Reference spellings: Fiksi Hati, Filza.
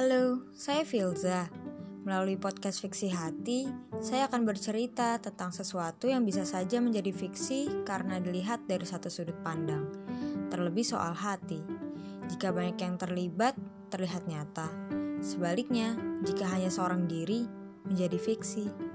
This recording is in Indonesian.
Halo, saya Filza. Melalui podcast Fiksi Hati, saya akan bercerita tentang sesuatu yang bisa saja menjadi fiksi karena dilihat dari satu sudut pandang, terlebih soal hati. Jika banyak yang terlibat, terlihat nyata. Sebaliknya, jika hanya seorang diri, menjadi fiksi.